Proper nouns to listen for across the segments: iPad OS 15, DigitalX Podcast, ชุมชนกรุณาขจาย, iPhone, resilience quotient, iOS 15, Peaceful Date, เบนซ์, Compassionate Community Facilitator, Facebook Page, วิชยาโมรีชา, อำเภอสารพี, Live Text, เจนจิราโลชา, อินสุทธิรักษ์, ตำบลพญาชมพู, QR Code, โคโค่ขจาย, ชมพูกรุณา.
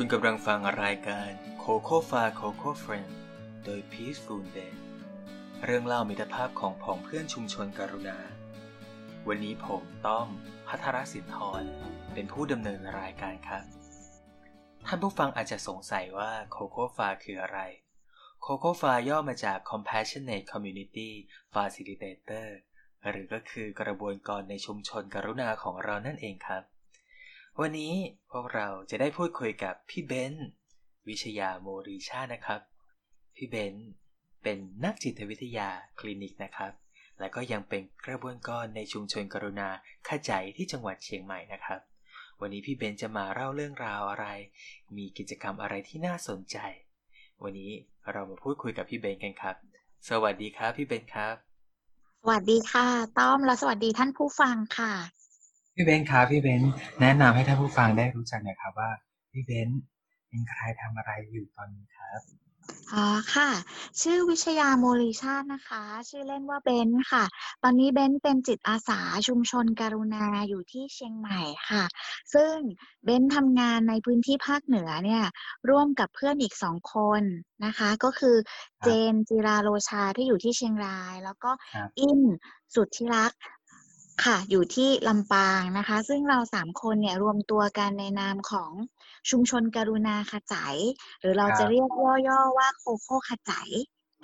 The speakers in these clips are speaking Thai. คุณกำลังฟังรายการโคโค่ฟาโคโค่เฟรนด์โดย Peaceful Date เรื่องเล่ามิตรภาพของผองเพื่อนชุมชนกรุณาวันนี้ผมต้อมภัทรสินธรเป็นผู้ดำเนินรายการครับท่านผู้ฟังอาจจะสงสัยว่าโคโค่ฟาคืออะไรโคโค่ฟาย่อมาจาก Compassionate Community Facilitator หรือก็คือกระบวนการในชุมชนกรุณาของเรานั่นเองครับวันนี้พวกเราจะได้พูดคุยกับพี่เบนซ์วิชยาโมรีชานะครับพี่เบนซ์เป็นนักจิตวิทยาคลินิกนะครับและก็ยังเป็นกระบวนการในชุมชนกรุณาขจายที่จังหวัดเชียงใหม่นะครับวันนี้พี่เบนซ์จะมาเล่าเรื่องราวอะไรมีกิจกรรมอะไรที่น่าสนใจวันนี้เรามาพูดคุยกับพี่เบนซ์กันครับสวัสดีครับพี่เบนซ์ครับสวัสดีค่ะต้อมและสวัสดีท่านผู้ฟังค่ะพี่เบนซ์ครับพี่เบนซ์แนะนำให้ท่านผู้ฟังได้รู้จักหน่อยครับว่าพี่เบนซ์เป็นใครทำอะไรอยู่ตอนนี้ครับอ๋อค่ะชื่อวิชยาโมลีชาตินะคะชื่อเล่นว่าเบนซ์ค่ะตอนนี้เบนซ์เป็นจิตอาสาชุมชนกรุณาอยู่ที่เชียงใหม่ค่ะซึ่งเบนซ์ทำงานในพื้นที่ภาคเหนือเนี่ยร่วมกับเพื่อนอีก2คนนะคะก็คือเจนจิราโลชาที่อยู่ที่เชียงรายแล้วก็อินสุทธิรักษ์ค่ะอยู่ที่ลำปางนะคะซึ่งเรา3คนเนี่ยรวมตัวกันในนามของชุมชนกรุณาขจายหรือเราจะเรียกย่อๆว่าโคโค่ขจาย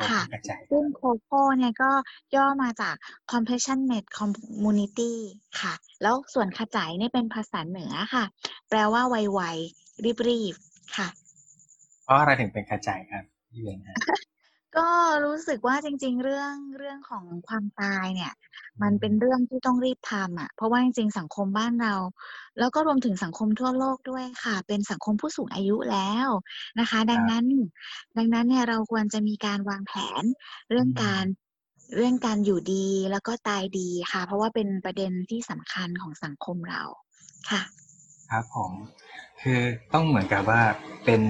ค่ะซึ่งโคโค่เนี่ยก็ย่อมาจาก Compassionate Community ค่ะแล้วส่วนขจายเนี่ยเป็นภาษาเหนือค่ะแปลว่าไวๆรีบๆค่ะเพราะอะไรถึงเป็นขจายครับพี่เบนฮะก็รู้สึกว่าจริงๆเรื่องของความตายเนี่ยมันเป็นเรื่องที่ต้องรีบทำอ่ะเพราะว่าจริงๆสังคมบ้านเราแล้วก็รวมถึงสังคมทั่วโลกด้วยค่ะเป็นสังคมผู้สูงอายุแล้วนะคะดังนั้นเนี่ยเราควรจะมีการวางแผนเรื่องการอยู่ดีแล้วก็ตายดีค่ะเพราะว่าเป็นประเด็นที่สำคัญของสังคมเราค่ะครับผมคือต้องเหมือนกับว่าเป็น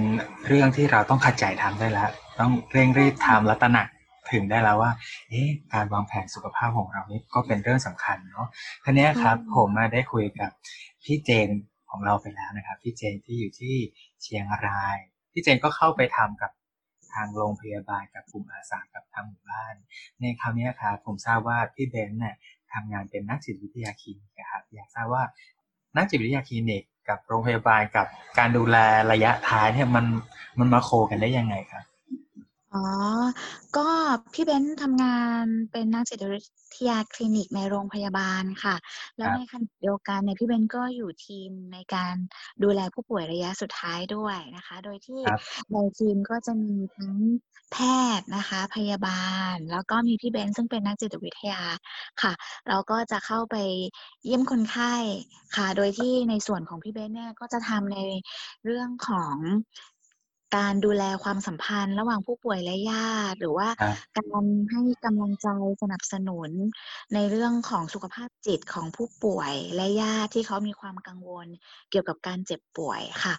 เรื่องที่เราต้องขจายทำได้แล้วต้องเร่งรีบทำและตระหนักถึงได้แล้วว่าการวางแผนสุขภาพของเรานี่ก็เป็นเรื่องสำคัญเนาะทีนี้ครับผมมาได้คุยกับพี่เจนของเราไปแล้วนะครับพี่เจนที่อยู่ที่เชียงรายพี่เจนก็เข้าไปทำกับทางโรงพยาบาลกับกลุ่มอาสากับทางหมู่บ้านในคราวนี้ครับผมทราบว่าพี่เบนเนี่ยทำงานเป็นนักจิตวิทยาคลินิกนะครับอยากทราบว่านักจิตวิทยาคลินิกกับโรงพยาบาลกับการดูแลระยะท้ายเนี่ยมันมาโคกันได้ยังไงครับอ๋อก็พี่เบนซ์ทำงานเป็นนักจิตวิทยาคลินิกในโรงพยาบาลค่ะแล้วในขณะเดียวกันเนี่ยพี่เบนซ์ก็อยู่ทีมในการดูแลผู้ป่วยระยะสุดท้ายด้วยนะคะโดยที่ในทีมก็จะมีทั้งแพทย์นะคะพยาบาลแล้วก็มีพี่เบนซ์ซึ่งเป็นนักจิตวิทยาค่ะเราก็จะเข้าไปเยี่ยมคนไข้ค่ะโดยที่ในส่วนของพี่เบนซ์เนี่ยก็จะทำในเรื่องของการดูแลความสัมพันธ์ระหว่างผู้ป่วยและญาติหรือว่าการให้กำลังใจสนับสนุนในเรื่องของสุขภาพจิตของผู้ป่วยและญาติที่เขามีความกังวลเกี่ยวกับการเจ็บป่วยค่ะ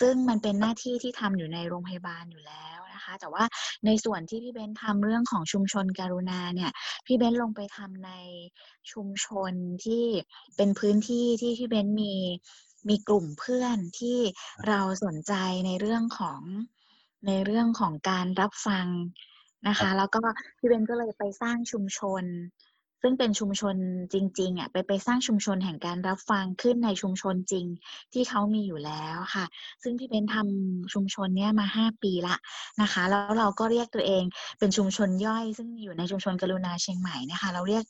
ซึ่งมันเป็นหน้าที่ที่ทำอยู่ในโรงพยาบาลอยู่แล้วนะคะแต่ว่าในส่วนที่พี่เบนทำเรื่องของชุมชนกรุณาเนี่ยพี่เบนลงไปทำในชุมชนที่เป็นพื้นที่ที่พี่เบนมีกลุ่มเพื่อนที่เราสนใจในเรื่องของการรับฟังนะคะแล้วก็พี่เบนก็เลยไปสร้างชุมชนซึ่งเป็นชุมชนจริงๆอ่ะไปสร้างชุมชนแห่งการรับฟังขึ้นในชุมชนจริงที่เขามีอยู่แล้วค่ะซึ่งพี่เบนทำชุมชนเนี้ยมา5ปีละนะคะแล้วเราก็เรียกตัวเองเป็นชุมชนย่อยซึ่งอยู่ในชุมชนกรุณาเชียงใหม่นะคะเราเรียก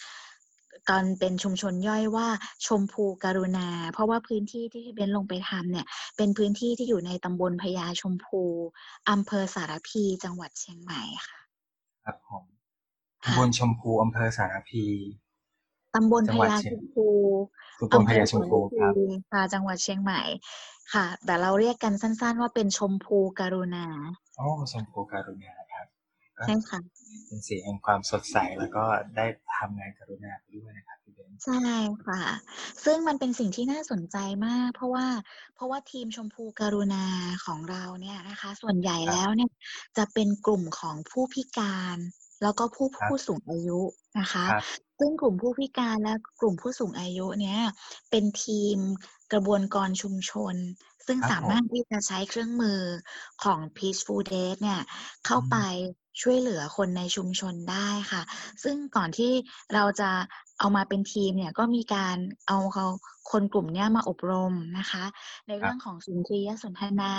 ตอนเป็นชุมชนย่อยว่าชมพูกรุณาเพราะว่าพื้นที่ที่พี่เบนลงไปทำเนี่ยเป็นพื้นที่ที่อยู่ในตำบลพญาชมพูอำเภอสารพีจังหวัดเชียงใหม่ค่ะครับผมตำบลชมพูอำเภอสารพีตำบลพญาชมพูอำเภอสารพีค่ะจังหวัดเชียงใหม่ค่ะแต่เราเรียกกันสั้นๆว่าเป็นชมพูกรุณาอ๋อชมพูกรุณาครับใช่ค่ะเป็นสีแห่งความสดใสแล้วก็ได้ทำงานกรุณาไปด้วยนะครับพี่เบนใช่ค่ะซึ่งมันเป็นสิ่งที่น่าสนใจมากเพราะว่าทีมชมพูกรุณาของเราเนี่ยนะคะส่วนใหญ่แล้วเนี่ยจะเป็นกลุ่มของผู้พิการ แล้วก็ผู้สูงอายุนะคะซึ่งกลุ่มผู้พิการและกลุ่มผู้สูงอายุเนี่ยเป็นทีมกระบวนการชุมชนซึ่งสามารถที่จะใช้เครื่องมือของ Peaceful Date เนี่ยเข้าไปช่วยเหลือคนในชุมชนได้ค่ะซึ่งก่อนที่เราจะเอามาเป็นทีมเนี่ยก็มีการเอาคนกลุ่มนี้มาอบรมนะคะในเรื่องของสุนทรียสนทนา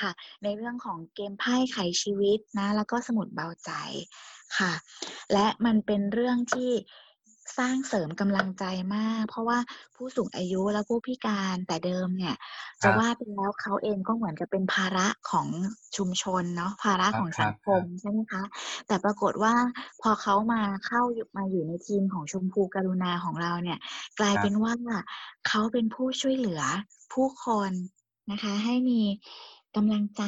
ค่ะในเรื่องของเกมไพ่ไขชีวิตนะแล้วก็สมุดเบาใจค่ะและมันเป็นเรื่องที่สร้างเสริมกำลังใจมากเพราะว่าผู้สูงอายุและผู้พิการแต่เดิมเนี่ยจะว่าไปแล้วเขาเองก็เหมือนกับเป็นภาระของชุมชนเนาะภาระของสังคมใช่ไหมคะแต่ปรากฏว่าพอเขามาอยู่ในทีมของชมพูกรุณาของเราเนี่ยกลายเป็นว่าเขาเป็นผู้ช่วยเหลือผู้คนนะคะให้มีกำลังใจ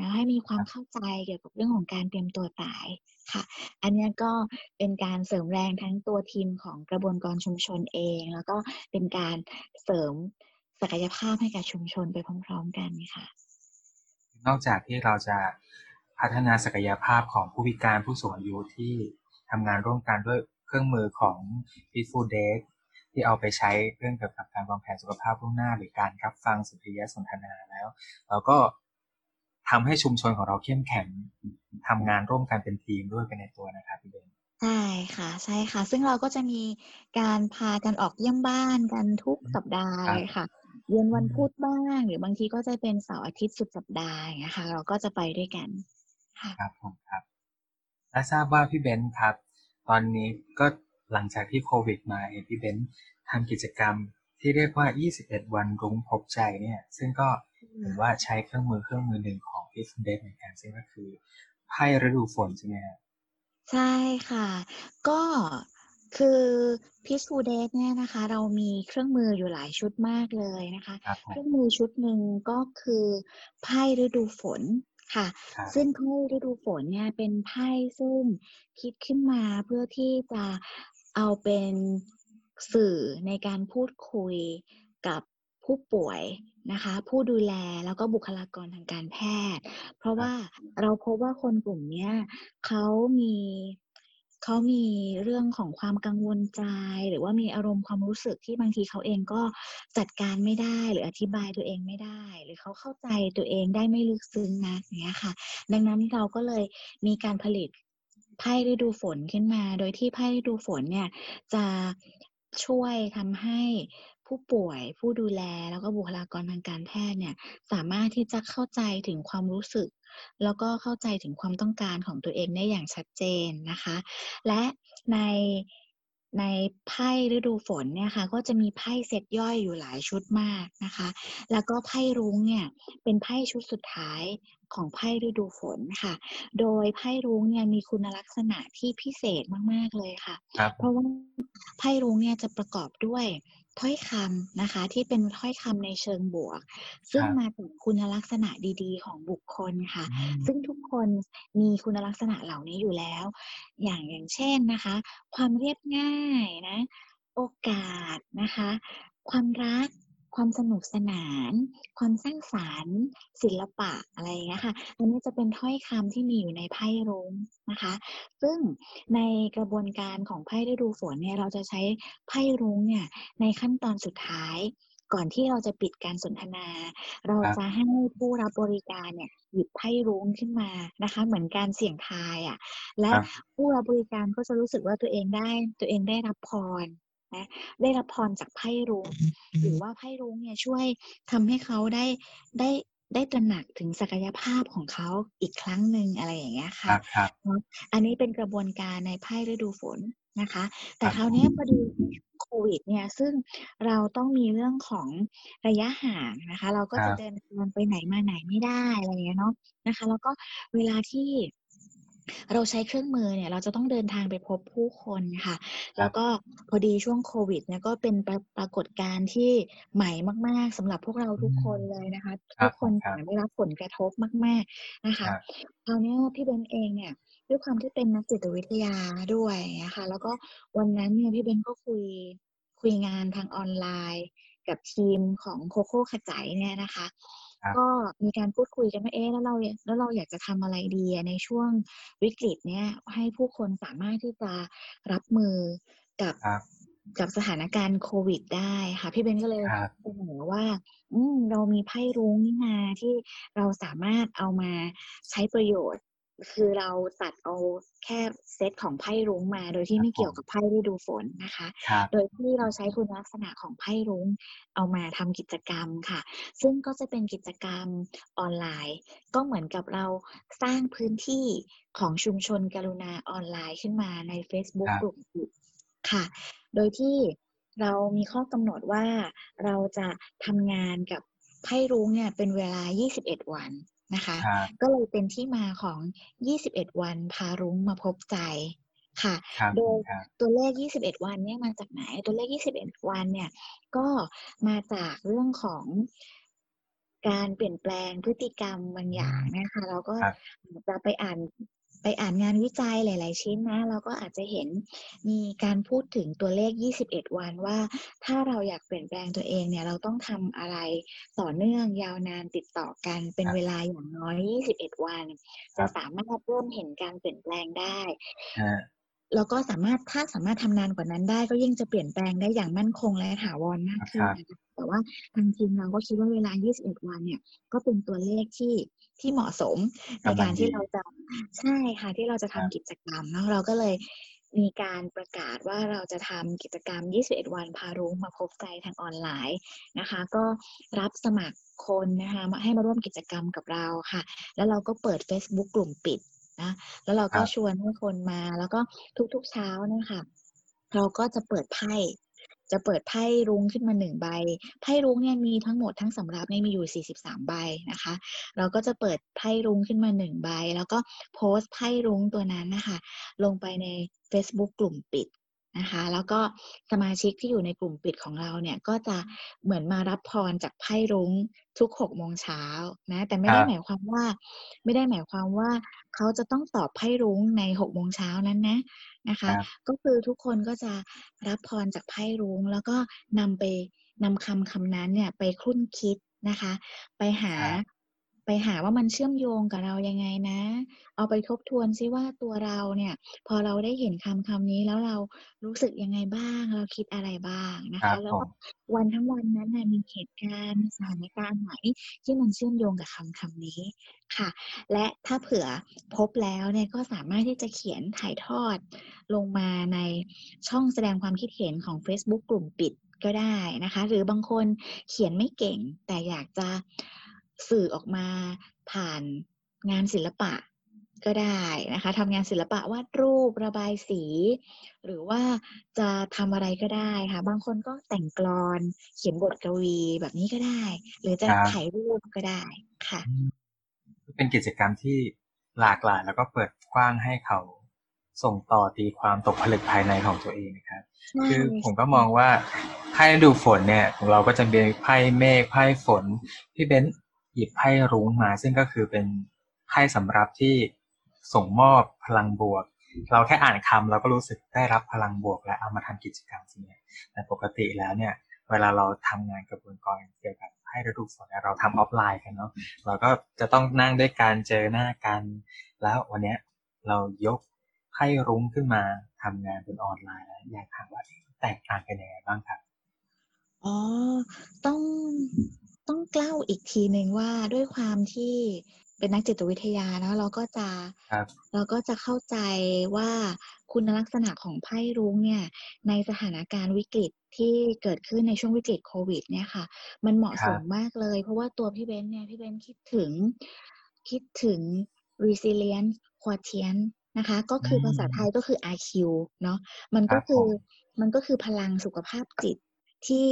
นะให้มีความเข้าใจเกี่ยวกับเรื่องของการเตรียมตัวตายค่ะอันนี้ก็เป็นการเสริมแรงทั้งตัวทีมของกระบวนการชุมชนเองแล้วก็เป็นการเสริมศักยภาพให้กับชุมชนไปพร้อมๆกันค่ะนอกจากที่เราจะพัฒนาศักยภาพของผู้พิการผู้สูงอายุที่ทำงานร่วมกันด้วยเครื่องมือของ Peaceful Date ที่เอาไปใช้เรื่องเกี่ยวกับการวางแผนสุขภาพล่วงหน้าหรือการรับฟังสุนทรียสนทนาแล้วเราก็ทำให้ชุมชนของเราเข้มแข็งทำงานร่วมกันเป็นทีมด้วยไปในตัวนะคะพี่เบนใช่ค่ะใช่ค่ะซึ่งเราก็จะมีการพากันออกเยี่ยมบ้านกันทุกสัปดาห์เลยค่ะเย็นวันพุธบ้างหรือบางทีก็จะเป็นเสาร์อาทิตย์สุดสัปดาห์อย่างเงี้ยค่ะเราก็จะไปด้วยกันครับผมครับและทราบว่าพี่เบนครับตอนนี้ก็หลังจากที่โควิดมาพี่เบนทำกิจกรรมที่เรียกว่า21วันรุ้งพบใจเนี่ยซึ่งก็หรือว่าใช้เครื่องมือหนึ่งของ Peaceful Date เหมือนกันซึ่งก็คือไพ่ฤดูฝนใช่ไหมครับใช่ค่ะก็คือ Peaceful Date เนี่ยนะคะเรามีเครื่องมืออยู่หลายชุดมากเลยนะคะเครื่องมือชุดหนึ่งก็คือไพ่ฤดูฝนค่ะซึ่งไพ่ฤดูฝนเนี่ยเป็นไพ่ซึ่งคิดขึ้นมาเพื่อที่จะเอาเป็นสื่อในการพูดคุยกับผู้ป่วยนะคะผู้ดูแลแล้วก็บุคลากรทางการแพทย์เพราะว่าเราพบว่าคนกลุ่มนี้เขามีเรื่องของความกังวลใจหรือว่ามีอารมณ์ความรู้สึกที่บางทีเขาเองก็จัดการไม่ได้หรืออธิบายตัวเองไม่ได้หรือเขาเข้าใจตัวเองได้ไม่ลึกซึ้งนักอย่างเงี้ยค่ะดังนั้นเราก็เลยมีการผลิตไพ่ฤดูฝนขึ้นมาโดยที่ไพ่ฤดูฝนเนี่ยจะช่วยทำให้ผู้ป่วยผู้ดูแลแล้วก็บุคลากรทางการแพทย์เนี่ยสามารถที่จะเข้าใจถึงความรู้สึกแล้วก็เข้าใจถึงความต้องการของตัวเองได้อย่างชัดเจนนะคะและในไพ่ฤดูฝนเนี่ยค่ะก็จะมีไพ่เซตย่อยอยู่หลายชุดมากนะคะแล้วก็ไพ่รุ้งเนี่ยเป็นไพ่ชุดสุดท้ายของไพ่ฤดูฝนค่ะโดยไพ่รุ้งเนี่ยมีคุณลักษณะที่พิเศษมากๆเลยค่ะเพราะว่าไพ่รุ้งเนี่ยจะประกอบด้วยถ้อยคำนะคะที่เป็นถ้อยคำในเชิงบวกซึ่งมาจากคุณลักษณะดีๆของบุคคลค่ะซึ่งทุกคนมีคุณลักษณะเหล่านี้อยู่แล้วอย่างเช่นนะคะความเรียบง่ายนะโอกาสนะคะความรักความสนุกสนานความสร้างสรรค์ศิลปะอะไรอย่างเงี้ยค่ะอันนี้จะเป็นถ้อยคำที่มีอยู่ในไพ่รุ้งนะคะซึ่งในกระบวนการของไพ่ฤดูฝนเนี่ยเราจะใช้ไพ่รุ้งเนี่ยในขั้นตอนสุดท้ายก่อนที่เราจะปิดการสนทนาเราจะให้ผู้รับบริการเนี่ยหยิบไพ่รุ้งขึ้นมานะคะเหมือนการเสี่ยงทายอ่ะและผู้รับบริการก็จะรู้สึกว่าตัวเองได้รับพรนะได้รับพรจากไพ่รุ้งหรือว่าไพ่รุ้งเนี่ยช่วยทำให้เขาได้ตระหนักถึงศักยภาพของเขาอีกครั้งหนึ่งอะไรอย่างเงี้ยค่ะอันนี้เป็นกระบวนการในไพ่ฤดูฝนนะคะแต่คราวนี้พอดีโควิดเนี่ยซึ่งเราต้องมีเรื่องของระยะห่างนะคะเราก็จะเดินทางไปไหนมาไหนไม่ได้อะไรอย่างเงี้ยเนาะนะคะแล้วก็เวลาที่เราใช้เครื่องมือเนี่ยเราจะต้องเดินทางไปพบผู้คนค่ะแล้วก็พอดีช่วงโควิดเนี่ยก็เป็นปรากฏการณ์ที่ใหม่มากๆสำหรับพวกเราทุกคนเลยนะคะทุกคนต่างได้รับผลกระทบมากๆนะคะคราวนี้พี่เบนเองเนี่ยด้วยความที่เป็นนักจิตวิทยาด้วยนะคะแล้วก็วันนั้นเนี่ยพี่เบนก็คุยงานทางออนไลน์กับทีมของโคโค่ขจัยเนี่ยนะคะ ก็มีการพูดคุยกันว่าแล้วเราอยากจะทำอะไรดีในช่วงวิกฤตเนี้ยให้ผู้คนสามารถที่จะรับมือกับสถานการณ์โควิดได้ค่ะพี่เบนก็เลยเสนอว่าเรามีไพ่รุ้งนี่นาที่เราสามารถเอามาใช้ประโยชน์คือเราตัดเอาแค่เซตของไพ่รุ้งมาโดยที่ไม่เกี่ยวกับไพ่ฤดูฝนนะคะโดยที่เราใช้คุณลักษณะของไพ่รุ้งเอามาทำกิจกรรมค่ะซึ่งก็จะเป็นกิจกรรมออนไลน์ก็เหมือนกับเราสร้างพื้นที่ของชุมชนกรุณาออนไลน์ขึ้นมาใน Facebook กลุ่มค่ะโดยที่เรามีข้อกำหนดว่าเราจะทำงานกับไพ่รุ้งเนี่ยเป็นเวลา21วันนะคะก็เลยเป็นที่มาของ21วันพารุ้งมาพบใจค่ะโดยตัวเลข21วันเนี่ยมาจากไหนตัวเลข21วันเนี่ยก็มาจากเรื่องของการเปลี่ยนแปลงพฤติกรรมบางอย่างนะคะเราก็จะไปอ่านงานวิจัยหลายๆชิ้นนะเราก็อาจจะเห็นมีการพูดถึงตัวเลข21วันว่าถ้าเราอยากเปลี่ยนแปลงตัวเองเนี่ยเราต้องทำอะไรต่อเนื่องยาวนานติดต่อกันเป็นเวลาอย่างน้อย21วันจะสามารถเริ่มเห็นการเปลี่ยนแปลงได้แล้วก็ถ้าสามารถทำนานกว่านั้นได้ก็ยิ่งจะเปลี่ยนแปลงได้อย่างมั่นคงและถาวรมากขึ้นแต่ว่าทางทีมเราก็คิดว่าเวลา21วันเนี่ยก็เป็นตัวเลขที่เหมาะสมในการที่เราจะใช่ค่ะที่เราจะทำกิจกรรมเนาะเราก็เลยมีการประกาศว่าเราจะทำกิจกรรม21วันพารุ้งมาพบใจทางออนไลน์นะคะก็รับสมัครคนนะคะมาให้มาร่วมกิจกรรมกับเราค่ะแล้วเราก็เปิด Facebook กลุ่มปิดนะแล้วเราก็ชวนให้คนมาแล้วก็ทุกๆเช้านะคะเราก็จะเปิดไพ่รุ้งขึ้นมา1ใบไพ่รุ้งเนี่ยมีทั้งหมดทั้งสำรับเนี่ยมีอยู่43ใบนะคะเราก็จะเปิดไพ่รุ้งขึ้นมา1ใบแล้วก็โพสต์ไพ่รุ้งตัวนั้นนะคะลงไปใน Facebook กลุ่มปิดนะคะแล้วก็สมาชิกที่อยู่ในกลุ่มปิดของเราเนี่ยก็จะเหมือนมารับพรจากไพ่รุ้งทุก 6:00 น.นะแต่ไม่ได้หมายความว่าเขาจะต้องตอบไพ่รุ้งใน 6:00 น.นั้นนะคะก็คือทุกคนก็จะรับพรจากไพ่รุ้งแล้วก็นำคำนั้นเนี่ยไปคลุ่นคิดนะคะไปหาว่ามันเชื่อมโยงกับเรายังไงนะเอาไปทบทวนซิว่าตัวเราเนี่ยพอเราได้เห็นคำนี้แล้วเรารู้สึกยังไงบ้างเราคิดอะไรบ้างนะคะแล้ววันทั้งวันนั้นน่ะมีเหตุการณ์สถานการณ์ไหนที่มันเชื่อมโยงกับคำนี้ค่ะและถ้าเผื่อพบแล้วเนี่ยก็สามารถที่จะเขียนถ่ายทอดลงมาในช่องแสดงความคิดเห็นของ Facebook กลุ่มปิดก็ได้นะคะหรือบางคนเขียนไม่เก่งแต่อยากจะสื่อออกมาผ่านงานศิลปะก็ได้นะคะทำงานศิลปะวาดรูประบายสีหรือว่าจะทำอะไรก็ได้ค่ะบางคนก็แต่งกลอนเขียนบทกวีแบบนี้ก็ได้หรือจะถ่ายรูปก็ได้ค่ะเป็นกิจกรรมที่หลากหลายแล้วก็เปิดกว้างให้เขาส่งต่อตีความตกผลึกภายในของตัวเองนะครับคือผมก็มองว่าไพ่ฤดูฝนเนี่ยของเราก็จะเป็นไพ่เมฆไพ่ฝนที่เป็นหยิบไพ่รุ้งมาซึ่งก็คือเป็นไพ่สำรับที่ส่งมอบพลังบวกเราแค่อ่านคำเราก็รู้สึกได้รับพลังบวกและเอามาทำกิจกรรมสิ่งนี้แต่ปกติแล้วเนี่ยเวลาเราทำงานกระบวนการเกี่ยวกับไพ่ฤดูฝนเราทำออฟไลน์กันเนาะเราก็จะต้องนั่งด้วยการเจอหน้ากันแล้ววันนี้เรายกไพ่รุ้งขึ้นมาทำงานเป็นออนไลน์แล้วอยากถามว่าแตกต่างกันยังไงบ้างครับอ๋อต้องเล่าอีกทีนึงว่าด้วยความที่เป็นนักจิตวิทยาเนาะเราก็จะเข้าใจว่าคุณลักษณะของไพ่รุ้งเนี่ยในสถานการณ์วิกฤตที่เกิดขึ้นในช่วงวิกฤตโควิดเนี่ยค่ะมันเหมาะสมมากเลยเพราะว่าตัวพี่เบนคิดถึง resilience quotient นะคะก็คือภาษาไทยก็คือ RQ เนาะมันก็คือพลังสุขภาพจิตที่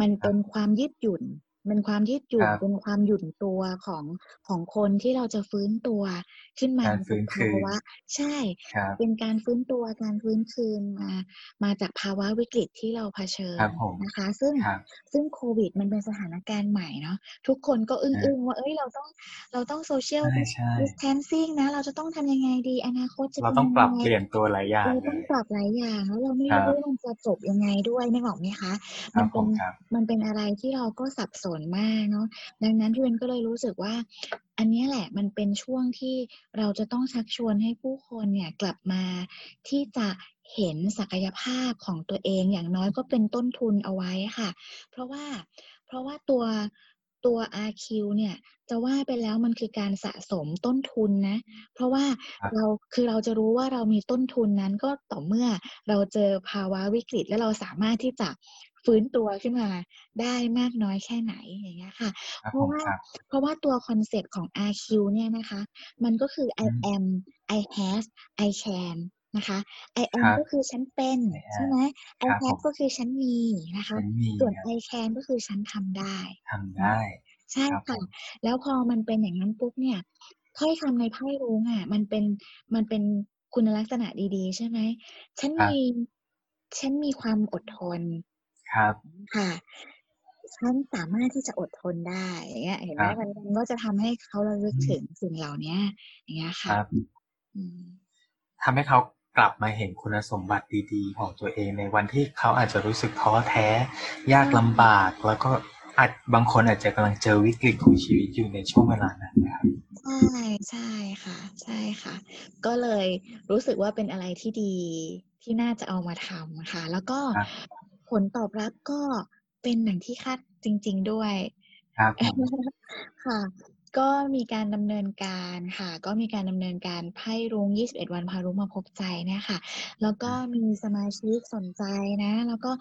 มันเป็นความยืดหยุ่นเป็นความยืดหยุ่นเป็นความหยุ่นตัวของคนที่เราจะฟื้นตัวขึ้นมาจากภาวะใช่เป็นการฟื้นตัวการฟื้นคืนมาจากภาวะวิกฤตที่เราเผชิญนะคะซึ่งโควิดมันเป็นสถานการณ์ใหม่เนาะทุกคนก็อึ้งๆว่าเอ้ยเราต้อง social distancing นะเราจะต้องทำยังไงดีอนาคตจะเป็นยังไงเราต้องปรับเปลี่ยนตัวหลายอย่างเราต้องปรับหลายอย่างแล้วเราไม่รู้ว่ามันจะจบยังไงด้วยไม่บอกไหมคะมันเป็นอะไรที่เราก็สับสน นมากเนาะดังนั้นพี่เบนก็เลยรู้สึกว่าอันนี้แหละมันเป็นช่วงที่เราจะต้องชักชวนให้ผู้คนเนี่ยกลับมาที่จะเห็นศักยภาพของตัวเองอย่างน้อยก็เป็นต้นทุนเอาไว้ค่ะเพราะว่าตัว RQ เนี่ยจะว่าไปแล้วมันคือการสะสมต้นทุนนะเพราะว่าเราจะรู้ว่าเรามีต้นทุนนั้นก็ต่อเมื่อเราเจอภาวะวิกฤตและเราสามารถที่จะฟื้นตัวขึ้นมาได้มากน้อยแค่ไหนอย่างเงี้ยค่ะเพราะว่าตัวคอนเซ็ปต์ของ RQ เนี่ยนะคะมันก็คือ I am I have I canนะคะ I am ก็คือฉันเป็นใช่ไหม I have ก็คือฉันมีนะคะส่วน I can ก็คือฉันทำได้ใช่ค่ะแล้วพอมันเป็นอย่างนั้นปุ๊บเนี่ยถ้อยคำในไพ่รุ้งอ่ะมันเป็นคุณลักษณะดีๆใช่ไหมฉันมีความอดทนครับค่ะฉันสามารถที่จะอดทนได้อย่างเงี้ยเห็นไหมมันก็จะทำให้เขาระลึกถึงสิ่งเหล่านี้อย่างเงี้ยค่ะทำให้เขากลับมาเห็นคุณสมบัติดีๆของตัวเองในวันที่เขาอาจจะรู้สึกท้อแท้ยากลำบากแล้วก็อาจบางคนอาจจะกำลังเจอวิกฤตของชีวิตอยู่ในช่วงเวลานั้นนะครับใช่ค่ะใช่ค่ะก็เลยรู้สึกว่าเป็นอะไรที่ดีที่น่าจะเอามาทำค่ะแล้วก็ผลตอบรับก็เป็นอย่างที่คาดจริงๆด้วยครับ ค่ะก็มีการดำเนินการค่ะก็มีการดำเนินการไพ่รุ้ง21วันพารุ้งมาพบใจเนี่ยค่ะแล้วก็มีสมาชิกสนใจนะแล้วก็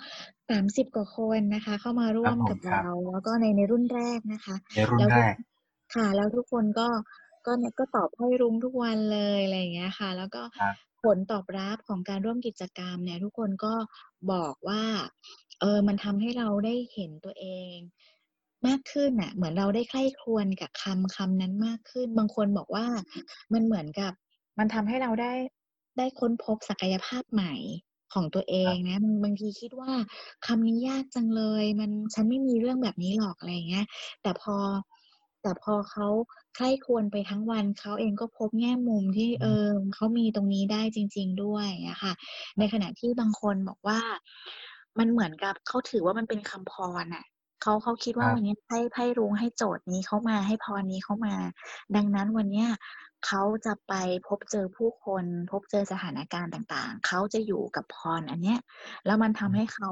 30กว่าคนนะคะเข้ามาร่วมกับเราแล้วก็ในรุ่นแรกนะคะในรุ่นแรกค่ะแล้วทุกคนก็ตอบไพ่รุ้งทุกวันเลยอะไรอย่างเงี้ยค่ะแล้วก็ผลตอบรับของการร่วมกิจกรรมเนี่ยทุกคนก็บอกว่ามันทำให้เราได้เห็นตัวเองมากขึ้นน่ะเหมือนเราได้ใคร่ครวญกับคำนั้นมากขึ้นบางคนบอกว่ามันเหมือนกับมันทำให้เราได้ค้นพบศักยภาพใหม่ของตัวเองนะบางทีคิดว่าคำนี้ยากจังเลยฉันไม่มีเรื่องแบบนี้หรอกอะไรอย่างเงี้ยแต่พอเขาใคร่ครวญไปทั้งวันเขาเองก็พบแง่มุมที่เขามีตรงนี้ได้จริงๆด้วยนะคะในขณะที่บางคนบอกว่ามันเหมือนกับเขาถือว่ามันเป็นคำพรน่ะเขาคิดว่าวันนี้ไพ่รุ้งให้โจทย์นี้เข้ามาให้พรนี้เข้ามาดังนั้นวันนี้เขาจะไปพบเจอผู้คนพบเจอสถานการณ์ต่างๆเขาจะอยู่กับพรอันเนี้ยแล้วมันทำให้เขา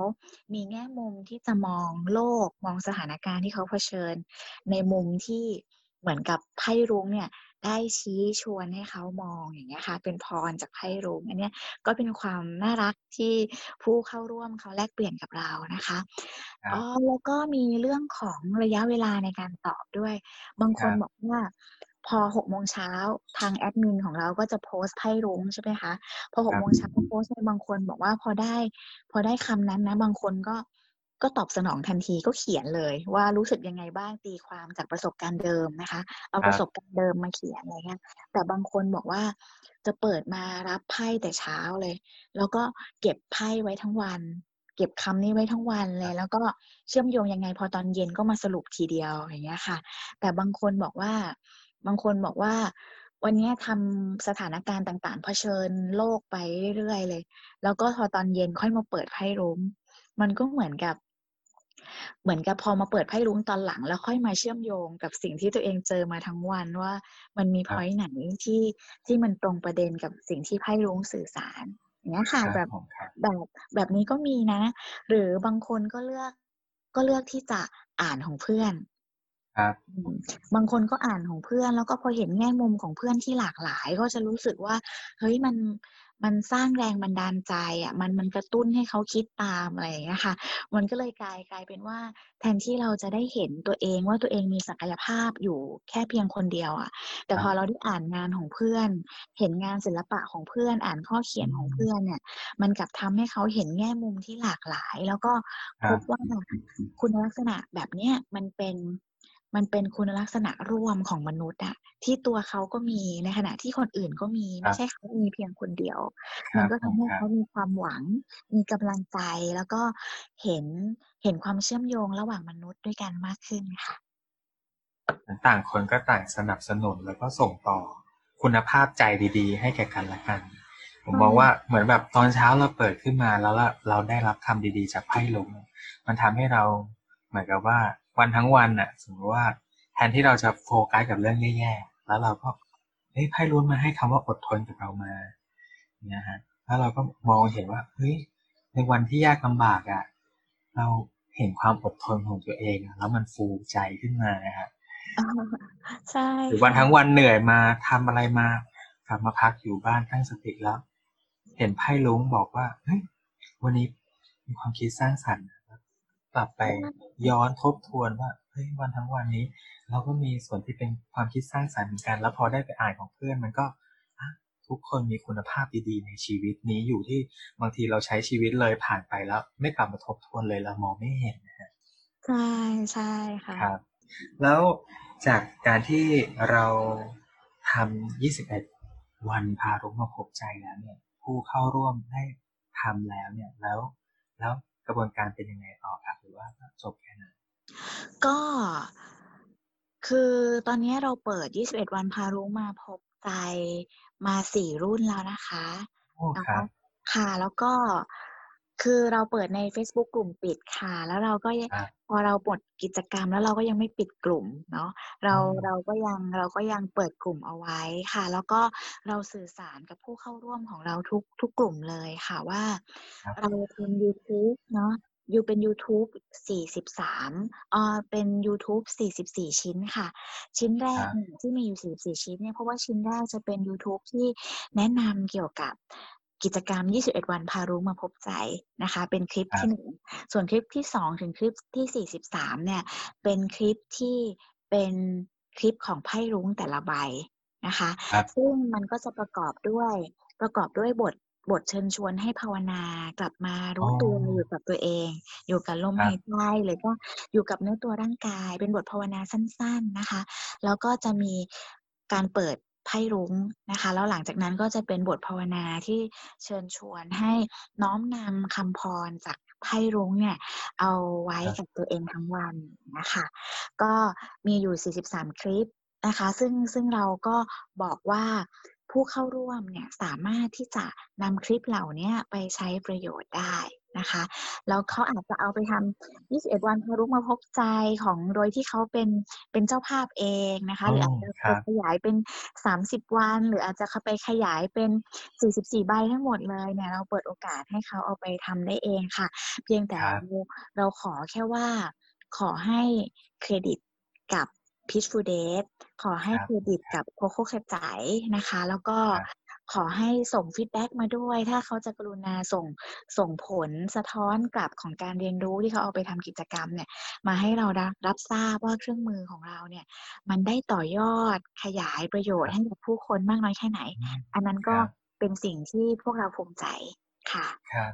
มีแง่มุมที่จะมองโลกมองสถานการณ์ที่เขาเผชิญในมุมที่เหมือนกับไพ่รุ้งเนี่ยได้ชี้ชวนให้เขามองอย่างเงี้ยค่ะเป็นพรจากไพ่รุ้งอันเนี้ยก็เป็นความน่ารักที่ผู้เข้าร่วมเขาแลกเปลี่ยนกับเรานะคะแล้วก็มีเรื่องของระยะเวลาในการตอบด้วยบางคนบอกว่าพอ 6:00 นทางแอดมินของเราก็จะโพสต์ไพ่รุ้งใช่มั้ยคะพอ 6:00 นก็โพสต์ให้บางคนบอกว่าพอได้คำนั้นนะบางคนก็ตอบสนองทันทีก็เขียนเลยว่ารู้สึกยังไงบ้างตีความจากประสบการณ์เดิมนะคะเอาประสบการณ์เดิมมาเขียนอะไรเงี้ยแต่บางคนบอกว่าจะเปิดมารับไพ่แต่เช้าเลยแล้วก็เก็บไพ่ไว้ทั้งวันเก็บคำนี้ไว้ทั้งวันเลยแล้วก็เชื่อมโยงยังไงพอตอนเย็นก็มาสรุปทีเดียวอย่างเงี้ยค่ะแต่บางคนบอกว่าวันนี้ทำสถานการณ์ต่างๆเผชิญโลกไปเรื่อยๆเลยแล้วก็พอตอนเย็นค่อยมาเปิดไพ่รุ้งมันก็เหมือนกับพอมาเปิดไพ่รุ้งตอนหลังแล้วค่อยมาเชื่อมโยงกับสิ่งที่ตัวเองเจอมาทั้งวันว่ามันมีพอยต์ไหนที่มันตรงประเด็นกับสิ่งที่ไพ่รุ้งสื่อสารอย่างเงี้ยค่ะแบบนี้ก็มีนะหรือบางคนก็เลือกที่จะอ่านของเพื่อนบางคนก็อ่านของเพื่อนแล้วก็พอเห็นแง่มุมของเพื่อนที่หลากหลายก็จะรู้สึกว่าเฮ้ยมันสร้างแรงบันดาลใจอ่ะมันกระตุ้นให้เขาคิดตามอะไรอย่างเงี้ยค่ะมันก็เลยกลายเป็นว่าแทนที่เราจะได้เห็นตัวเองว่าตัวเองมีศักยภาพอยู่แค่เพียงคนเดียวอ่ะแต่พอเราได้อ่านงานของเพื่อนเห็นงานศิลปะของเพื่อนอ่านข้อเขียนของเพื่อนเนี่ยมันกลับทำให้เขาเห็นแง่มุมที่หลากหลายแล้วก็พบว่าคุณลักษณะแบบเนี้ยมันเป็นคุณลักษณะร่วมของมนุษย์อะที่ตัวเขาก็มีในขณะที่คนอื่นก็มีไม่ใช่เขามีเพียงคนเดียวมันก็ทำให้เขามีความหวังมีกำลังใจแล้วก็เห็นความเชื่อมโยงระหว่างมนุษย์ด้วยกันมากขึ้นค่ะต่างคนก็ต่างสนับสนุนแล้วก็ส่งต่อคุณภาพใจดีๆให้แก่กันและกันผมบอกว่าเหมือนแบบตอนเช้าเราเปิดขึ้นมาแล้วเราได้รับคำดีๆจากไพ่ลงมันทำให้เราเหมือนกับว่า วันทั้งวันน่ะสมมติว่าแทนที่เราจะโฟกัสกับเรื่องแย่ๆแล้วเราก็เฮ้ยไพ่รุ่นมาให้คำว่าอดทนกับเรามาเนี่ยฮะแล้วเราก็มองเห็นว่าเฮ้ยในวันที่ยากลำบากอ่ะเราเห็นความอดทนของตัวเองแล้วมันฟูใจขึ้นมานะครับใช่หรือวันทั้งวันเหนื่อยมาทำอะไรมากลับมาพักอยู่บ้านตั้งสติแล้วเห็นไพ่ลุ้งบอกว่าเฮ้ยวันนี้มีความคิดสร้างสรรค์กลับไปย้อนทบทวนว่าเฮ้ยวันทั้งวันนี้เราก็มีส่วนที่เป็นความคิดสร้างสรรค์เหมือนกันแล้วพอได้ไปอ่านของเพื่อนมันก็ทุกคนมีคุณภาพดีๆในชีวิตนี้อยู่ที่บางทีเราใช้ชีวิตเลยผ่านไปแล้วไม่กลับมาทบทวนเลยเรามองไม่เห็นนะฮะใช่ใช่ค่ะครับแล้วจากการที่เราทำ21วันพารุ่งมาพบใจแล้วเนี่ยผู้เข้าร่วมได้ทำแล้วเนี่ยแล้วกระบวนการเป็นยังไงต่อครับหรือว่าจบแค่นั้นก็คือตอนนี้เราเปิด21วันพารุ่งมาพบใจมา4รุ่นแล้วนะคะค่ะแล้วก็คือเราเปิดใน Facebook กลุ่มปิดค่ะแล้วเราก็พอเราหมดกิจกรรมแล้วเราก็ยังไม่ปิดกลุ่มเนาะเราก็ยังเปิดกลุ่มเอาไว้ค่ะแล้วก็เราสื่อสารกับผู้เข้าร่วมของเราทุกกลุ่มเลยค่ะว่าเราทำ YouTube เนาะอยู่เป็น YouTube 43เป็น YouTube 44ชิ้นค่ะชิ้นแรกที่มีอยู่44ชิ้นเนี่ยเพราะว่าชิ้นแรกจะเป็น YouTube ที่แนะนำเกี่ยวกับกิจกรรม21วันพารู้มาพบใจนะคะเป็นคลิปที่1ส่วนคลิปที่2ถึงคลิปที่43เนี่ยเป็นคลิปที่เป็นคลิปของไพ่รุ้งแต่ละใบนะคะซึ่งมันก็จะประกอบด้วยบทเชิญชวนให้ภาวนากลับมารู้ตัวอยู่กับตัวเองอยู่กับลมหายใจหรือก็อยู่กับเนื้อตัวร่างกายเป็นบทภาวนาสั้นๆนะคะแล้วก็จะมีการเปิดไพ่รุ้งนะคะแล้วหลังจากนั้นก็จะเป็นบทภาวนาที่เชิญชวนให้น้อมนำคำพรจากไพ่รุ้งเนี่ยเอาไว้กับตัวเองทั้งวันนะคะก็มีอยู่43คลิปนะคะซึ่งเราก็บอกว่าผู้เข้าร่วมเนี่ยสามารถที่จะนำคลิปเหล่านี้ไปใช้ประโยชน์ได้นะคะแล้วเขาอาจจะเอาไปทำ21วันพารุ้งมาพบใจของโดยที่เขาเป็นเจ้าภาพเองนะคะหรืออาจจะขยายเป็น30วันหรืออาจจะไปขยายเป็น44ใบทั้งหมดเลยเนี่ยเราเปิดโอกาสให้เขาเอาไปทำได้เองค่ะเพียงแต่เราขอแค่ว่าขอให้เครดิตกับPeaceful Date ขอให้เครดิตกับโคโค่แคบใจนะคะแล้วก็ขอให้ส่งฟีดแบ็กมาด้วยถ้าเขาจะกรุณาส่งผลสะท้อนกลับของการเรียนรู้ที่เขาเอาไปทำกิจกรรมเนี่ยมาให้เรารับทราบว่าเครื่องมือของเราเนี่ยมันได้ต่อยอดขยายประโยชน์ให้กับผู้คนมากน้อยแค่ไหนอันนั้นก็เป็นสิ่งที่พวกเราภูมิใจค่ะครับ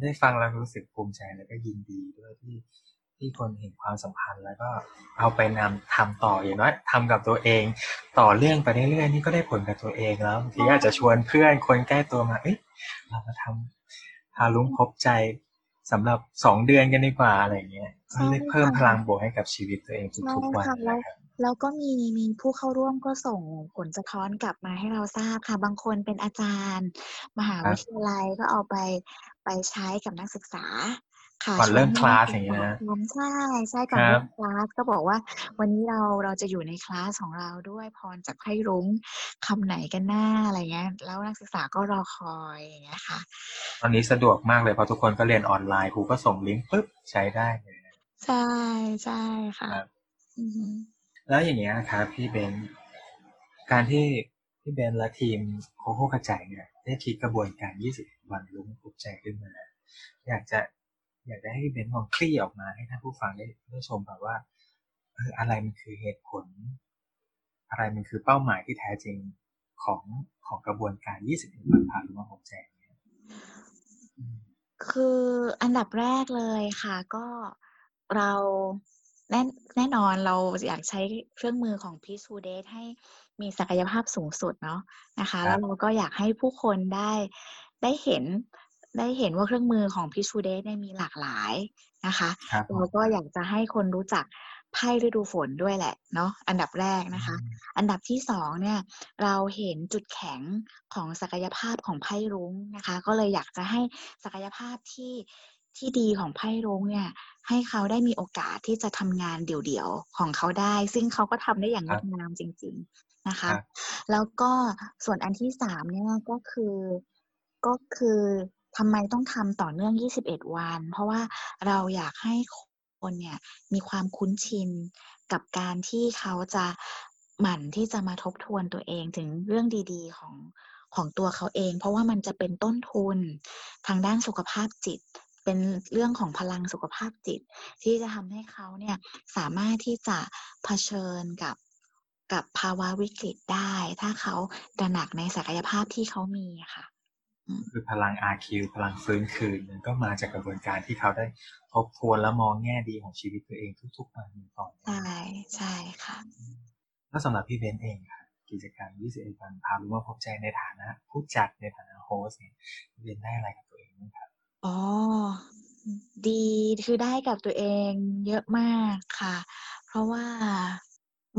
ได้ฟังแล้วรู้สึกภูมิใจแล้วก็ยินดีด้วยที่คนเห็นความสัมพันธ์แล้วก็เอาไปนำทำต่ออย่างน้อยทำกับตัวเองต่อเรื่องไปเรื่อยๆนี่ก็ได้ผลกับตัวเองแล้วบางทีอาจจะชวนเพื่อนคนใกล้ตัวมาเอ้ยเรามาทำพาลุ้งพบใจสำหรับ2เดือนกันดีกว่าอะไรอย่างเงี้ยก็ได้เพิ่มพลังบวกให้กับชีวิตตัวเองทุกๆวันแล้วก็มีผู้เข้าร่วมก็ส่งผลสะท้อนกลับมาให้เราทราบค่ะบางคนเป็นอาจารย์มหาวิทยาลัยก็เอาไปใช้กับนักศึกษาก่อนเริ่มคลาสอย่างนี้นะใช่ก่อนเริ่มคลาสก็บอกว่าวันนี้เราจะอยู่ในคลาสของเราด้วยพรจากไพ่รุ้งคำไหนกันหน้าอะไรเงี้ยแล้วนักศึกษาก็รอคอยอย่างเงี้ยค่ะตอนนี้สะดวกมากเลยเพราะทุกคนก็เรียนออนไลน์ครูก็ส่งลิงก์ปึ๊บใช้ได้เลยใช่ใช่ค่ะแล้วอย่างเงี้ยครับพี่เบนการที่พี่เบนและทีมโคโค่กระจายเนี่ยได้คิดกระบวนการ20วันลุ้งปลุกใจขึ้นมาอยากจะให้พี่เบนมองคลี่ออกมาให้ท่านผู้ฟังได้ชมแบบว่าอะไรมันคือเหตุผลอะไรมันคือเป้าหมายที่แท้จริงของกระบวนการ21วันพารู้มาพบใจเนี่ยคืออันดับแรกเลยค่ะก็เราแน่นอนเราอยากใช้เครื่องมือของ Peaceful Date ให้มีศักยภาพสูงสุดเนาะนะคะแล้วเราก็อยากให้ผู้คนได้เห็นว่าเครื่องมือของPeaceful Dateได้มีหลากหลายนะคะเราก็อยากจะให้คนรู้จักไพ่ฤดูฝนด้วยแหละเนาะอันดับแรกนะคะอันดับที่2เนี่ยเราเห็นจุดแข็งของศักยภาพของไพ่รุ้งนะคะก็เลยอยากจะให้ศักยภาพที่ ที่ดีของไพ่รุ้งเนี่ยให้เขาได้มีโอกาสที่จะทำงานเดี่ยวๆของเขาได้ซึ่งเขาก็ทำได้อย่างงดงามจริงๆนะคะแล้วก็ส่วนอันที่3เนี่ยก็คือทำไมต้องทำต่อเนื่อง21วันเพราะว่าเราอยากให้คนเนี่ยมีความคุ้นชินกับการที่เขาจะหมั่นที่จะมาทบทวนตัวเองถึงเรื่องดีๆของตัวเขาเองเพราะว่ามันจะเป็นต้นทุนทางด้านสุขภาพจิตเป็นเรื่องของพลังสุขภาพจิตที่จะทำให้เขาเนี่ยสามารถที่จะเผชิญกับภาวะวิกฤตได้ถ้าเขาตระหนักในศักยภาพที่เขามีค่ะคือพลัง RQ พลังฟื้นคืนมันก็มาจากกระบวนการที่เขาได้ทบทวนและมองแง่ดีของชีวิตตัวเองทุกๆวันก่อนใช่ใช่ค่ะแล้วสำหรับพี่เบนเองค่ะกิจกรรม21วันพารู้ว่าพบใจในฐานะผู้จัดในฐานะโฮสเนี่ยเรียนได้อะไรกับตัวเองบ้างครับอ๋อดีคือได้กับตัวเองเยอะมากค่ะเพราะว่า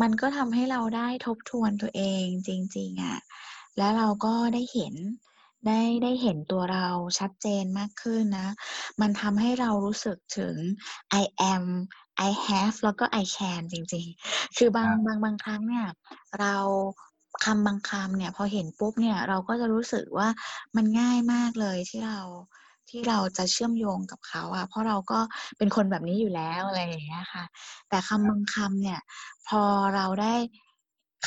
มันก็ทำให้เราได้ทบทวนตัวเองจริงๆอ่ะแล้วเราก็ได้เห็นได้เห็นตัวเราชัดเจนมากขึ้นนะมันทำให้เรารู้สึกถึง I am I have แล้วก็ I can จริงๆคือบางครั้งเนี่ยเราคำบางคำเนี่ยพอเห็นปุ๊บเนี่ยเราก็จะรู้สึกว่ามันง่ายมากเลยที่เราจะเชื่อมโยงกับเขาอะเพราะเราก็เป็นคนแบบนี้อยู่แล้วอะไรอย่างเงี้ยค่ะแต่คำบางคำเนี่ยพอเราได้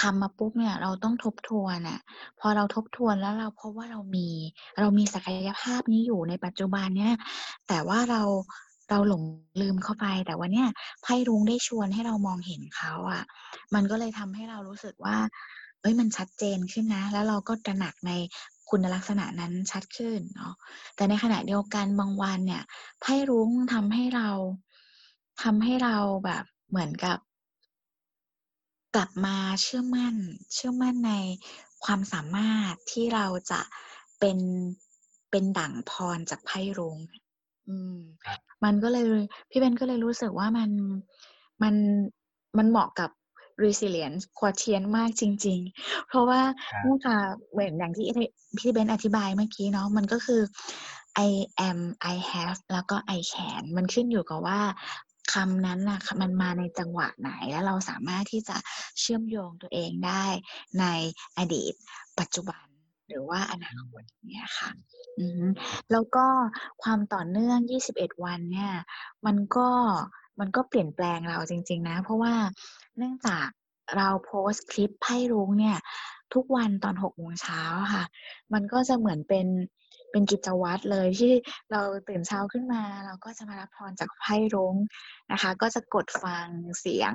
คำมาปุ๊บเนี่ยเราต้องทบทวนอะพอเราทบทวนแล้วเราพบว่าเรามีศักยภาพนี้อยู่ในปัจจุบันเนี่ยแต่ว่าเราหลงลืมเข้าไปแต่ว่าเนี่ยไพ่รุ้งได้ชวนให้เรามองเห็นเขาอ่ะมันก็เลยทำให้เรารู้สึกว่าเอ้ยมันชัดเจนขึ้นนะแล้วเราก็ตระหนักในคุณลักษณะนั้นชัดขึ้นเนาะแต่ในขณะเดียวกันบางวันเนี่ยไพ่รุ้งทำให้เราแบบเหมือนกับกลับมาเชื่อมั่นในความสามารถที่เราจะเป็นดั่งพรจากไพ่รุ้งมันก็เลยพี่เบนก็เลยรู้สึกว่ามันเหมาะกับ resilience quotient มากจริงๆเพราะว่านี่ค่ะเหมือนอย่างที่พี่เบนอธิบายเมื่อกี้เนาะมันก็คือ I am I have แล้วก็ I can มันขึ้นอยู่กับว่าคำนั้นน่ะมันมาในจังหวะไหนแล้วเราสามารถที่จะเชื่อมโยงตัวเองได้ในอดีตปัจจุบันหรือว่าอนาคตเนี่ยค่ะแล้วก็ความต่อเนื่อง21วันเนี่ยมันก็เปลี่ยนแปลงเราจริงๆนะเพราะว่าเนื่องจากเราโพสต์คลิปไพ่รุ้งเนี่ยทุกวันตอน 6:00 น.ค่ะมันก็จะเหมือนเป็นกิจวัตรเลยที่เราตื่นเช้าขึ้นมาเราก็จะมารับพรจากไพ่รุ้งนะคะก็จะกดฟังเสียง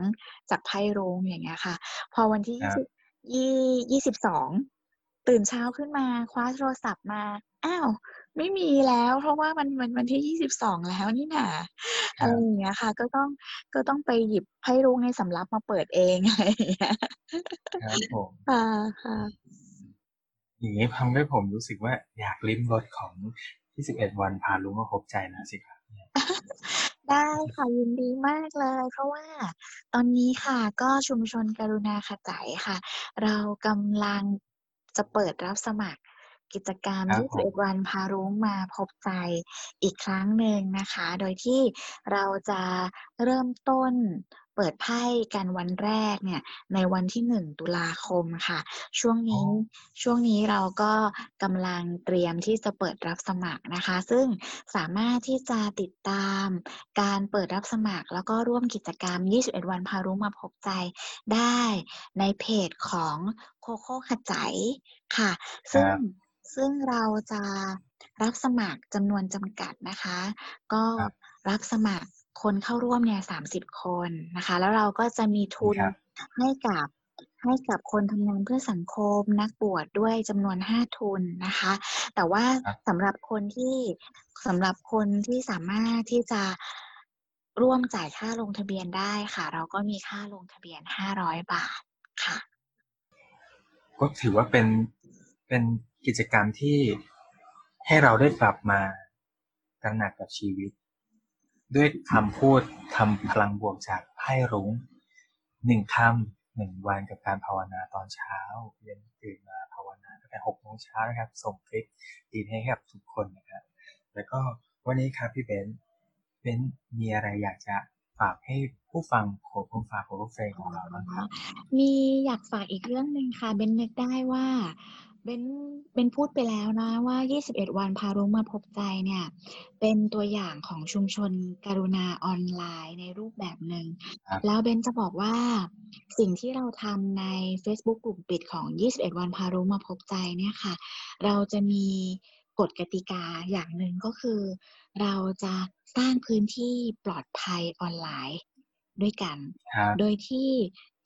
จากไพ่รุ้งอย่างเงี้ยค่ะพอวันที่22ตื่นเช้าขึ้นมาคว้าโทรศัพท์มาอ้าวไม่มีแล้วเพราะว่ามันวันที่22แล้วนี่น่ะอะไรอย่างเงี้ยค่ะก็ต้องไปหยิบไพ่รุ้งในสำรับมาเปิดเองอะไรอย่างเงี้ยครับผมค่ะอย่างนี้ทำให้ผมรู้สึกว่าอยากลิ้มรสของ21วันพารุ้งมาพบใจนะสิครับได้ค่ะยินดีมากเลยเพราะว่าตอนนี้ค่ะก็ชุมชนกรุณาขจายค่ะเรากำลังจะเปิดรับสมัครกิจกรรม21วันพารุ้งมาพบใจอีกครั้งหนึ่งนะคะโดยที่เราจะเริ่มต้นเปิดไพ่กันวันแรกเนี่ยในวันที่1ตุลาคมค่ะช่วงนี้เราก็กำลังเตรียมที่จะเปิดรับสมัครนะคะซึ่งสามารถที่จะติดตามการเปิดรับสมัครแล้วก็ร่วมกิจกรรม21วันพารุ้งมาพบใจได้ในเพจของโคโค่ขจัยค่ะซึ่งเราจะรับสมัครจำนวนจำกัดนะคะก็รับสมัครคนเข้าร่วมเนี่ย30คนนะคะแล้วเราก็จะมีทุนให้กับคนทำงานเพื่อสังคมนักบวชด้วยจำนวน5ทุนนะคะแต่ว่าสำหรับคนที่สามารถที่จะร่วมจ่ายค่าลงทะเบียนได้ค่ะเราก็มีค่าลงทะเบียน500บาทค่ะก็ถือว่าเป็นกิจกรรมที่ให้เราได้กลับมาตระหนักกับชีวิตด้วยคำพูดคำพลังบวกจากไพ่รุ้ง1คำ1วันกับการภาวนาตอนเช้าเย็นตื่นมาภาวนาตั้งแต่ 6:00 น.นะครับส่งคลิปดีให้กับทุกคนนะครับแล้วก็ วันนี้ครับพี่เบนซ์มีอะไรอยากจะฝากให้ผู้ฟังของคุณฝากของผู้เฟรนของเราบ้างครับมีอยากฝากอีกเรื่องนึงค่ะเบนนึกได้ว่าเบนพูดไปแล้วนะว่า21วันพารุ้งมาพบใจเนี่ยเป็นตัวอย่างของชุมชนกรุณาออนไลน์ในรูปแบบนึงแล้วเบนจะบอกว่าสิ่งที่เราทำใน Facebook กลุ่มปิดของ21วันพารุ้งมาพบใจเนี่ยค่ะเราจะมีกฎกติกาอย่างนึงก็คือเราจะสร้างพื้นที่ปลอดภัยออนไลน์ด้วยกันโดยที่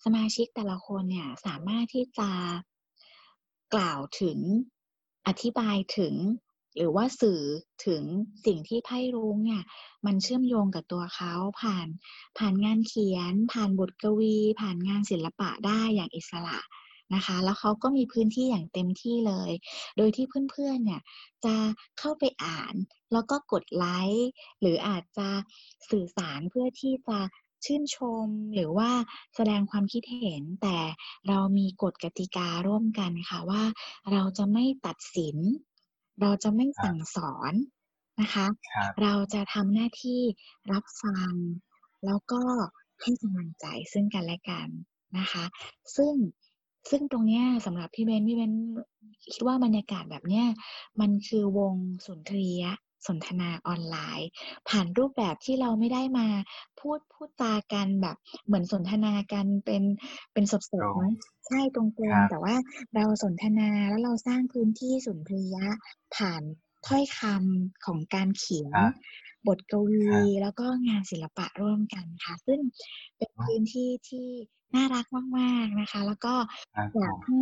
สมาชิกแต่ละคนเนี่ยสามารถที่จะกล่าวถึงอธิบายถึงหรือว่าสื่อถึงสิ่งที่ไพ่รุ้งเนี่ยมันเชื่อมโยงกับตัวเขาผ่านงานเขียนผ่านบทกวีผ่านงานศิลปะได้อย่างอิสระนะคะแล้วเขาก็มีพื้นที่อย่างเต็มที่เลยโดยที่เพื่อนๆเนี่ยจะเข้าไปอ่านแล้วก็กดไลค์หรืออาจจะสื่อสารเพื่อที่จะชื่นชมหรือว่าแสดงความคิดเห็นแต่เรามีกฎกติการ่วมกันค่ะว่าเราจะไม่ตัดสินเราจะไม่สั่งสอนนะคะเราจะทำหน้าที่รับฟังแล้วก็ให้กำลังใจซึ่งกันและกันนะคะซึ่งตรงเนี้ยสำหรับพี่เบนคิดว่าบรรยากาศแบบเนี้ยมันคือวงสุนทรียสนทนาออนไลน์ผ่านรูปแบบที่เราไม่ได้มาพูดจากันแบบเหมือนสนทนากันเป็นสดๆนะใช่ตรงๆแต่ว่าเราสนทนาแล้วเราสร้างพื้นที่สุนทรียะผ่านถ้อยคำของการเขียนบทกวีแล้วก็งานศิลปะร่วมกันค่ะซึ่งเป็นพื้นที่ที่น่ารักมากๆนะคะแล้วก็อยากให้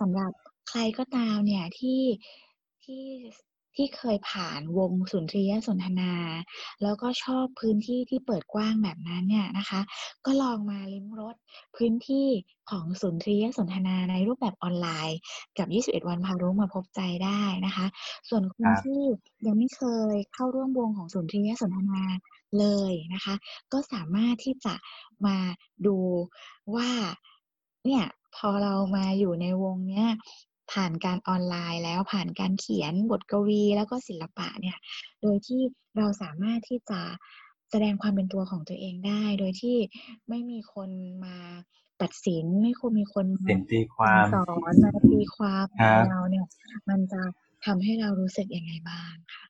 สำหรับใครก็ตามเนี่ยที่เคยผ่านวงสุนทรียสนทนาแล้วก็ชอบพื้นที่ที่เปิดกว้างแบบนั้นเนี่ยนะคะก็ลองมาลิ้มรสพื้นที่ของสุนทรียสนทนาในรูปแบบออนไลน์กับ21วันพารุ้งมาพบใจได้นะคะส่วนคนที่ยังไม่เคยเข้าร่วมวงของสุนทรียสนทนาเลยนะคะก็สามารถที่จะมาดูว่าเนี่ยพอเรามาอยู่ในวงเนี้ยผ่านการออนไลน์แล้วผ่านการเขียนบทกวีแล้วก็ศิลปะเนี่ยโดยที่เราสามารถที่จะแสดงความเป็นตัวของตัวเองได้โดยที่ไม่มีคนมาตัดสินไม่ควรมีคนมาตีความสอนมาตีความเราเนี่ยมันจะทำให้เรารู้สึกยังไงบ้างค่ะ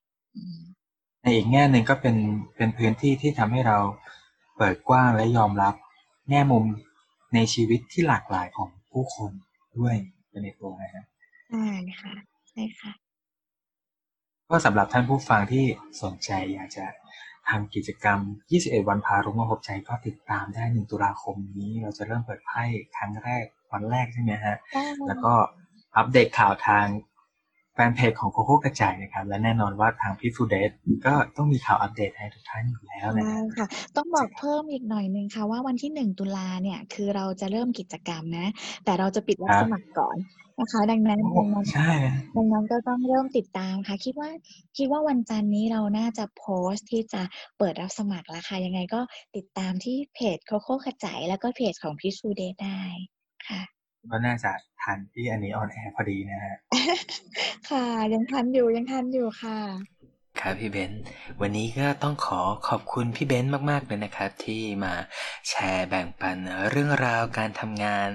ในอีกแง่นึงก็เป็นพื้นที่ที่ทำให้เราเปิดกว้างและยอมรับแง่มุมในชีวิตที่หลากหลายของผู้คนด้วยในตัวนะครับใช่ค่ะก็สำหรับท่านผู้ฟังที่สนใจอยากจะทำกิจกรรม21วันพารุ้งมาพบใจก็ติดตามได้1ตุลาคมนี้เราจะเริ่มเปิดไพ่ครั้งแรกวันแรกใช่ไหมฮะแล้วก็อัปเดตข่าวทางแฟนเพจของโคโค่กระจายนะครับและแน่นอนว่าทาง Peaceful Date ก็ต้องมีข่าวอัปเดตให้ทุกท่านอยู่แล้วนะครับค่ะต้องบอกเพิ่มอีกหน่อยนึงค่ะว่าวันที่1ตุลาเนี่ยคือเราจะเริ่มกิจกรรมนะแต่เราจะปิดรับสมัครก่อนนะคะดังนั้นก็ต้องเริ่มติดตามค่ะคิดว่าวันจันทร์นี้เราน่าจะโพสต์ที่จะเปิดรับสมัครแล้วค่ะยังไงก็ติดตามที่เพจโคโค่กระจายแล้วก็เพจของ Peaceful Date ได้ค่ะก็น่าจะทันที่อันนี้ออนแอร์พอดีนะฮะค่ะยังทันอยู่ค่ะครับพี่เบนซ์วันนี้ก็ต้องขอบคุณพี่เบนซ์มากๆเลยนะครับที่มาแชร์แบ่งปันเรื่องราวการทำงาน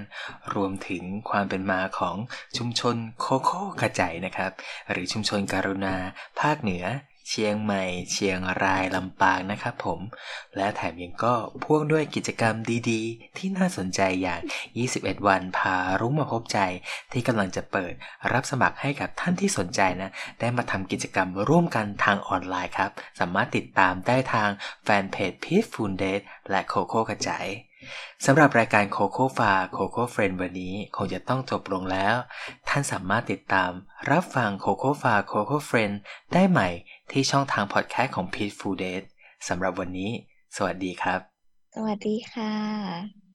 รวมถึงความเป็นมาของชุมชนโคโค่กระจายนะครับหรือชุมชนกรุณาภาคเหนือเชียงใหม่เชียงรายลำปางนะครับผมและแถมยังก็พ่วงด้วยกิจกรรมดีๆที่น่าสนใจอย่าง21วันพารุ้งมาพบใจที่กำลังจะเปิดรับสมัครให้กับท่านที่สนใจนะได้มาทำกิจกรรมร่วมกันทางออนไลน์ครับสามารถติดตามได้ทางแฟนเพจ Peaceful Date และโคโค่กระจายสำหรับรายการโคโค่ฟาโคโค่เฟรนด์วันนี้คงจะต้องจบลงแล้วท่านสามารถติดตามรับฟังโคโค่ฟาโคโค่เฟรนด์ได้ใหม่ที่ช่องทางพอดแคสต์ของ Peaceful Date สำหรับวันนี้สวัสดีครับสวัสดีค่ะ